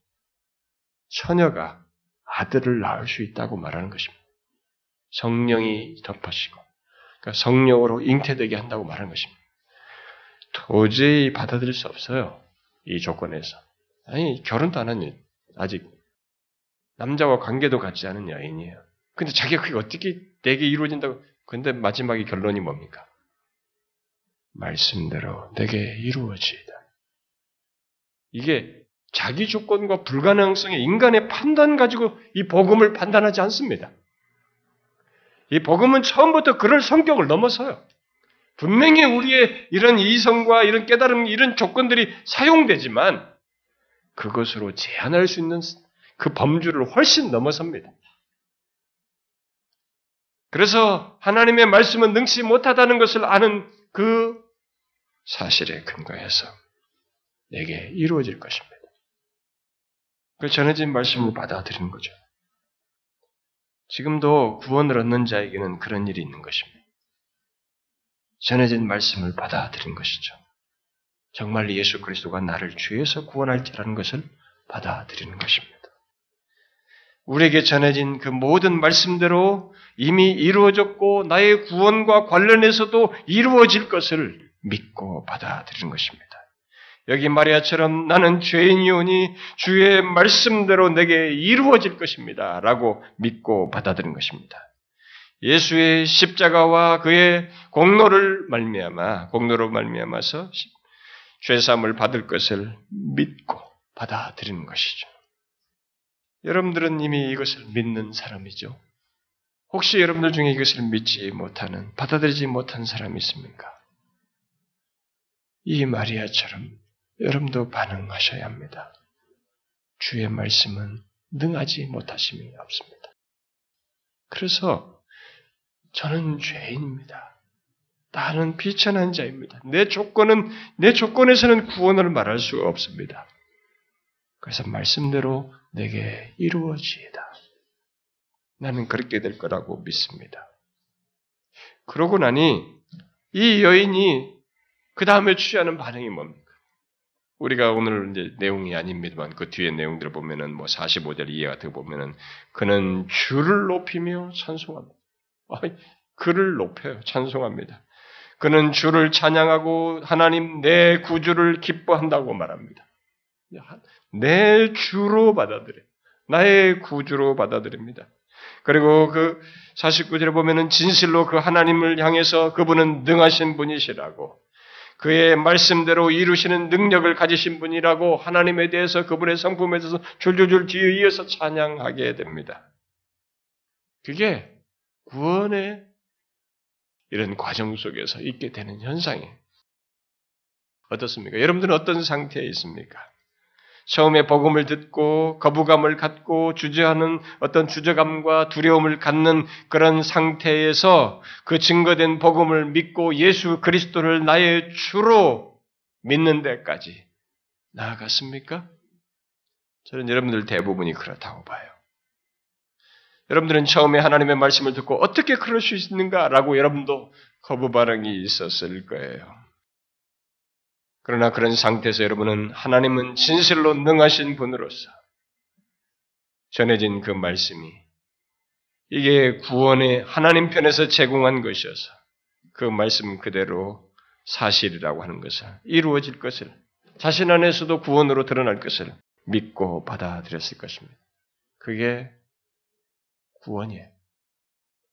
처녀가 아들을 낳을 수 있다고 말하는 것입니다. 성령이 덮으시고 그러니까 성령으로 잉태되게 한다고 말하는 것입니다. 도저히 받아들일 수 없어요. 이 조건에서. 아니 결혼도 안 한 일 아직 남자와 관계도 갖지 않은 여인이에요. 근데 자기가 그게 어떻게 내게 이루어진다고. 근데 마지막에 결론이 뭡니까? 말씀대로 내게 이루어지이다. 이게 자기 조건과 불가능성에 인간의 판단 가지고 이 복음을 판단하지 않습니다. 이 복음은 처음부터 그럴 성격을 넘어서요. 분명히 우리의 이런 이성과 이런 깨달음, 이런 조건들이 사용되지만 그것으로 제한할 수 있는 그 범주를 훨씬 넘어섭니다. 그래서 하나님의 말씀은 능치 못하다는 것을 아는 그 사실에 근거해서 내게 이루어질 것입니다. 그 전해진 말씀을 받아들이는 거죠. 지금도 구원을 얻는 자에게는 그런 일이 있는 것입니다. 전해진 말씀을 받아들인 것이죠. 정말 예수 그리스도가 나를 죄에서 구원할지라는 것을 받아들이는 것입니다. 우리에게 전해진 그 모든 말씀대로 이미 이루어졌고 나의 구원과 관련해서도 이루어질 것을 믿고 받아들이는 것입니다. 여기 마리아처럼 나는 죄인이오니 주의 말씀대로 내게 이루어질 것입니다. 라고 믿고 받아들이는 것입니다. 예수의 십자가와 그의 공로로 말미암아서 죄사함을 받을 것을 믿고 받아들이는 것이죠. 여러분들은 이미 이것을 믿는 사람이죠. 혹시 여러분들 중에 이것을 믿지 못하는, 받아들이지 못한 사람이 있습니까? 이 마리아처럼 여러분도 반응하셔야 합니다. 주의 말씀은 능하지 못하심이 없습니다. 그래서 저는 죄인입니다. 나는 비천한 자입니다. 내 조건에서는 구원을 말할 수 없습니다. 그래서 말씀대로 내게 이루어지이다. 나는 그렇게 될 거라고 믿습니다. 그러고 나니 이 여인이 그 다음에 취하는 반응이 뭡니까? 우리가 오늘 이제 내용이 아닙니다만 그 뒤에 내용들을 보면은 45절 이해 같은 거 보면은 그는 주를 높이며 찬송합니다. 그를 높여요. 찬송합니다. 그는 주를 찬양하고 하나님 내 구주를 기뻐한다고 말합니다. 내 주로 받아들여요. 나의 구주로 받아들입니다. 그리고 그 49절에 보면은 진실로 그 하나님을 향해서 그분은 능하신 분이시라고, 그의 말씀대로 이루시는 능력을 가지신 분이라고 하나님에 대해서 그분의 성품에 대해서 줄줄줄 뒤에 이어서 찬양하게 됩니다. 그게 구원의 이런 과정 속에서 있게 되는 현상이에요. 어떻습니까? 여러분들은 어떤 상태에 있습니까? 처음에 복음을 듣고 거부감을 갖고 주저하는 어떤 주저감과 두려움을 갖는 그런 상태에서 그 증거된 복음을 믿고 예수 그리스도를 나의 주로 믿는 데까지 나아갔습니까? 저는 여러분들 대부분이 그렇다고 봐요. 여러분들은 처음에 하나님의 말씀을 듣고 어떻게 그럴 수 있는가라고 여러분도 거부 반응이 있었을 거예요. 그러나 그런 상태에서 여러분은 하나님은 진실로 능하신 분으로서 전해진 그 말씀이 이게 구원의 하나님 편에서 제공한 것이어서 그 말씀 그대로 사실이라고 하는 것을, 이루어질 것을, 자신 안에서도 구원으로 드러날 것을 믿고 받아들였을 것입니다. 그게 구원이에요.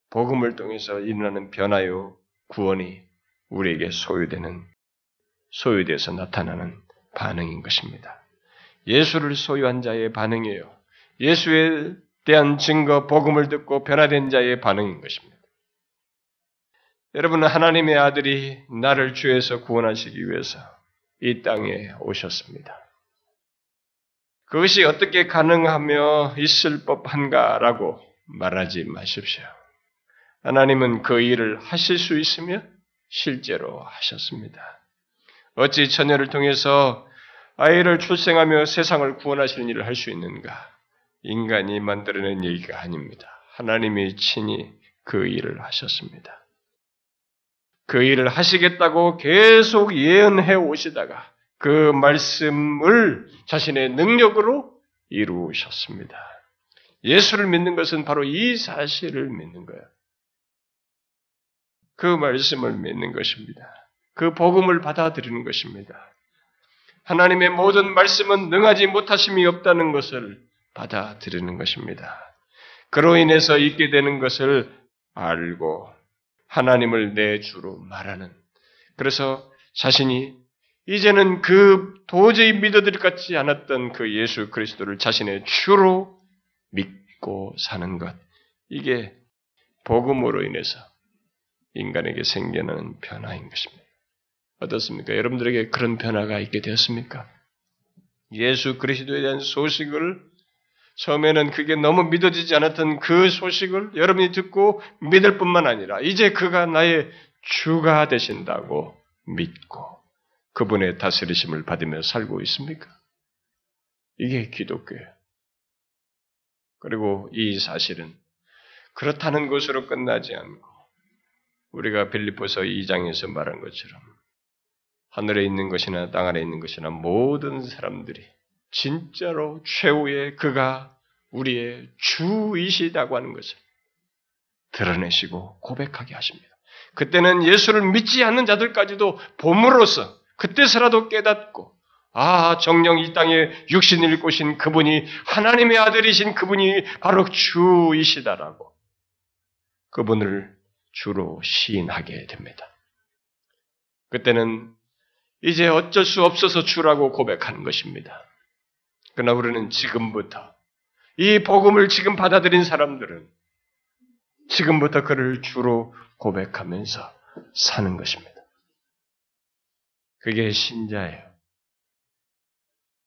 복음을 통해서 일어나는 변화요 구원이 우리에게 소유돼서 나타나는 반응인 것입니다. 예수를 소유한 자의 반응이에요. 예수에 대한 증거, 복음을 듣고 변화된 자의 반응인 것입니다. 여러분은 하나님의 아들이 나를 주에서 구원하시기 위해서 이 땅에 오셨습니다. 그것이 어떻게 가능하며 있을 법한가라고 말하지 마십시오. 하나님은 그 일을 하실 수 있으며 실제로 하셨습니다. 어찌 처녀를 통해서 아이를 출생하며 세상을 구원하시는 일을 할 수 있는가? 인간이 만들어낸 얘기가 아닙니다. 하나님이 친히 그 일을 하셨습니다. 그 일을 하시겠다고 계속 예언해 오시다가 그 말씀을 자신의 능력으로 이루셨습니다. 예수를 믿는 것은 바로 이 사실을 믿는 거예요. 그 말씀을 믿는 것입니다. 그 복음을 받아들이는 것입니다. 하나님의 모든 말씀은 능하지 못하심이 없다는 것을 받아들이는 것입니다. 그로 인해서 있게 되는 것을 알고 하나님을 내 주로 말하는, 그래서 자신이 이제는 그 도저히 믿어들일 것 같지 않았던 그 예수 그리스도를 자신의 주로 믿고 사는 것, 이게 복음으로 인해서 인간에게 생겨나는 변화인 것입니다. 어떻습니까? 여러분들에게 그런 변화가 있게 되었습니까? 예수 그리스도에 대한 소식을, 처음에는 그게 너무 믿어지지 않았던 그 소식을 여러분이 듣고 믿을 뿐만 아니라 이제 그가 나의 주가 되신다고 믿고 그분의 다스리심을 받으며 살고 있습니까? 이게 기독교예요. 그리고 이 사실은 그렇다는 것으로 끝나지 않고 우리가 빌립보서 2장에서 말한 것처럼 하늘에 있는 것이나 땅 아래 있는 것이나 모든 사람들이 진짜로 최후의 그가 우리의 주이시다고 하는 것을 드러내시고 고백하게 하십니다. 그때는 예수를 믿지 않는 자들까지도 봄으로써 그때서라도 깨닫고, 아, 정녕 이 땅에 육신을 입고 오신 그분이, 하나님의 아들이신 그분이 바로 주이시다라고 그분을 주로 시인하게 됩니다. 그때는 이제 어쩔 수 없어서 주라고 고백하는 것입니다. 그러나 우리는 지금부터, 이 복음을 지금 받아들인 사람들은 지금부터 그를 주로 고백하면서 사는 것입니다. 그게 신자예요.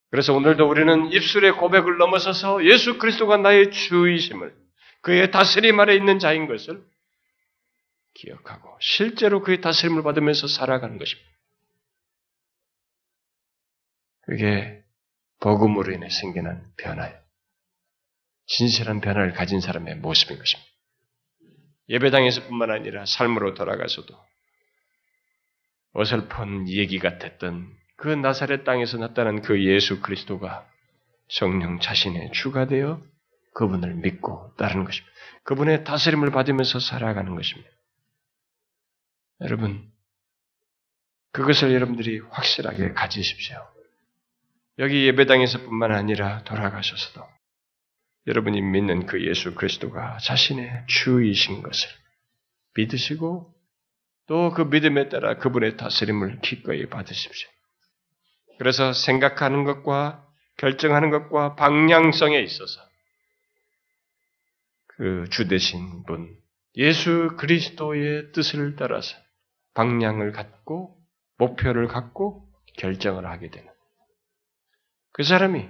그래서 오늘도 우리는 입술의 고백을 넘어서서 예수 그리스도가 나의 주이심을, 그의 다스림 아래 있는 자인 것을 기억하고 실제로 그의 다스림을 받으면서 살아가는 것입니다. 그게 복음으로 인해 생겨난 변화예요. 진실한 변화를 가진 사람의 모습인 것입니다. 예배당에서뿐만 아니라 삶으로 돌아가서도 어설픈 얘기 같았던 그 나사렛 땅에서 나타난 그 예수 그리스도가 성령 자신의 주가 되어 그분을 믿고 따르는 것입니다. 그분의 다스림을 받으면서 살아가는 것입니다. 여러분, 그것을 여러분들이 확실하게 가지십시오. 여기 예배당에서뿐만 아니라 돌아가셔서도 여러분이 믿는 그 예수 그리스도가 자신의 주이신 것을 믿으시고 또 그 믿음에 따라 그분의 다스림을 기꺼이 받으십시오. 그래서 생각하는 것과 결정하는 것과 방향성에 있어서 그 주 되신 분 예수 그리스도의 뜻을 따라서 방향을 갖고 목표를 갖고 결정을 하게 되는 그 사람이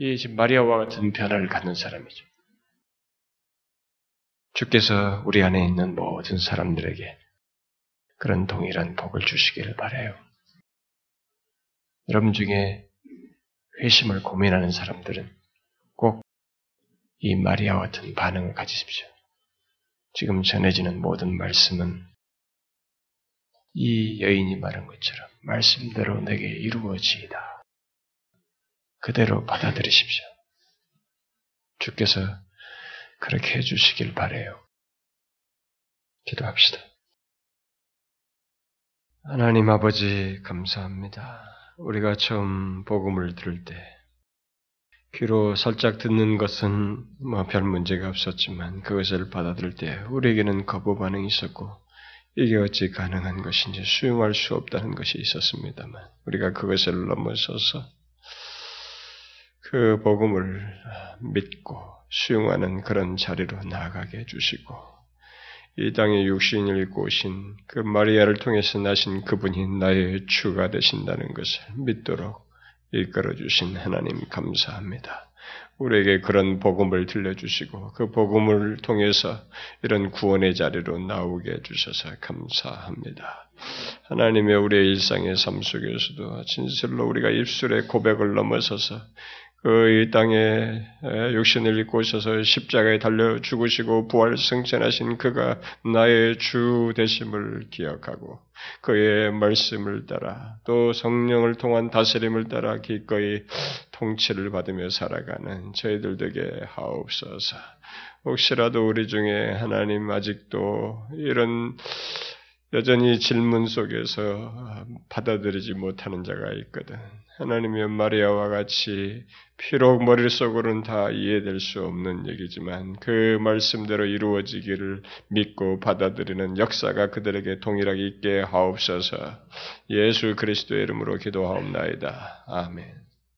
이 지금 마리아와 같은 변화를 갖는 사람이죠. 주께서 우리 안에 있는 모든 사람들에게 그런 동일한 복을 주시기를 바라요. 여러분 중에 회심을 고민하는 사람들은 꼭 이 마리아와 같은 반응을 가지십시오. 지금 전해지는 모든 말씀은 이 여인이 말한 것처럼 말씀대로 내게 이루어지이다. 그대로 받아들이십시오. 주께서 그렇게 해주시길 바라요. 기도합시다. 하나님 아버지 감사합니다. 우리가 처음 복음을 들을 때 귀로 살짝 듣는 것은 별 문제가 없었지만 그것을 받아들일 때 우리에게는 거부 반응이 있었고 이게 어찌 가능한 것인지 수용할 수 없다는 것이 있었습니다만 우리가 그것을 넘어서서 그 복음을 믿고 수용하는 그런 자리로 나아가게 해주시고 이 땅에 육신을 입고 오신 그 마리아를 통해서 나신 그분이 나의 주가 되신다는 것을 믿도록 이끌어주신 하나님 감사합니다. 우리에게 그런 복음을 들려주시고 그 복음을 통해서 이런 구원의 자리로 나오게 해주셔서 감사합니다. 하나님의 우리의 일상의 삶 속에서도 진실로 우리가 입술의 고백을 넘어서서 이 땅에 육신을 입고 오셔서 십자가에 달려 죽으시고 부활 승천하신 그가 나의 주 되심을 기억하고 그의 말씀을 따라 또 성령을 통한 다스림을 따라 기꺼이 통치를 받으며 살아가는 저희들 되게 하옵소서. 혹시라도 우리 중에 하나님 아직도 이런 여전히 질문 속에서 받아들이지 못하는 자가 있거든. 하나님의 마리아와 같이 비록 머릿속으로는 다 이해될 수 없는 얘기지만 그 말씀대로 이루어지기를 믿고 받아들이는 역사가 그들에게 동일하게 있게 하옵소서. 예수 그리스도의 이름으로 기도하옵나이다. 아멘.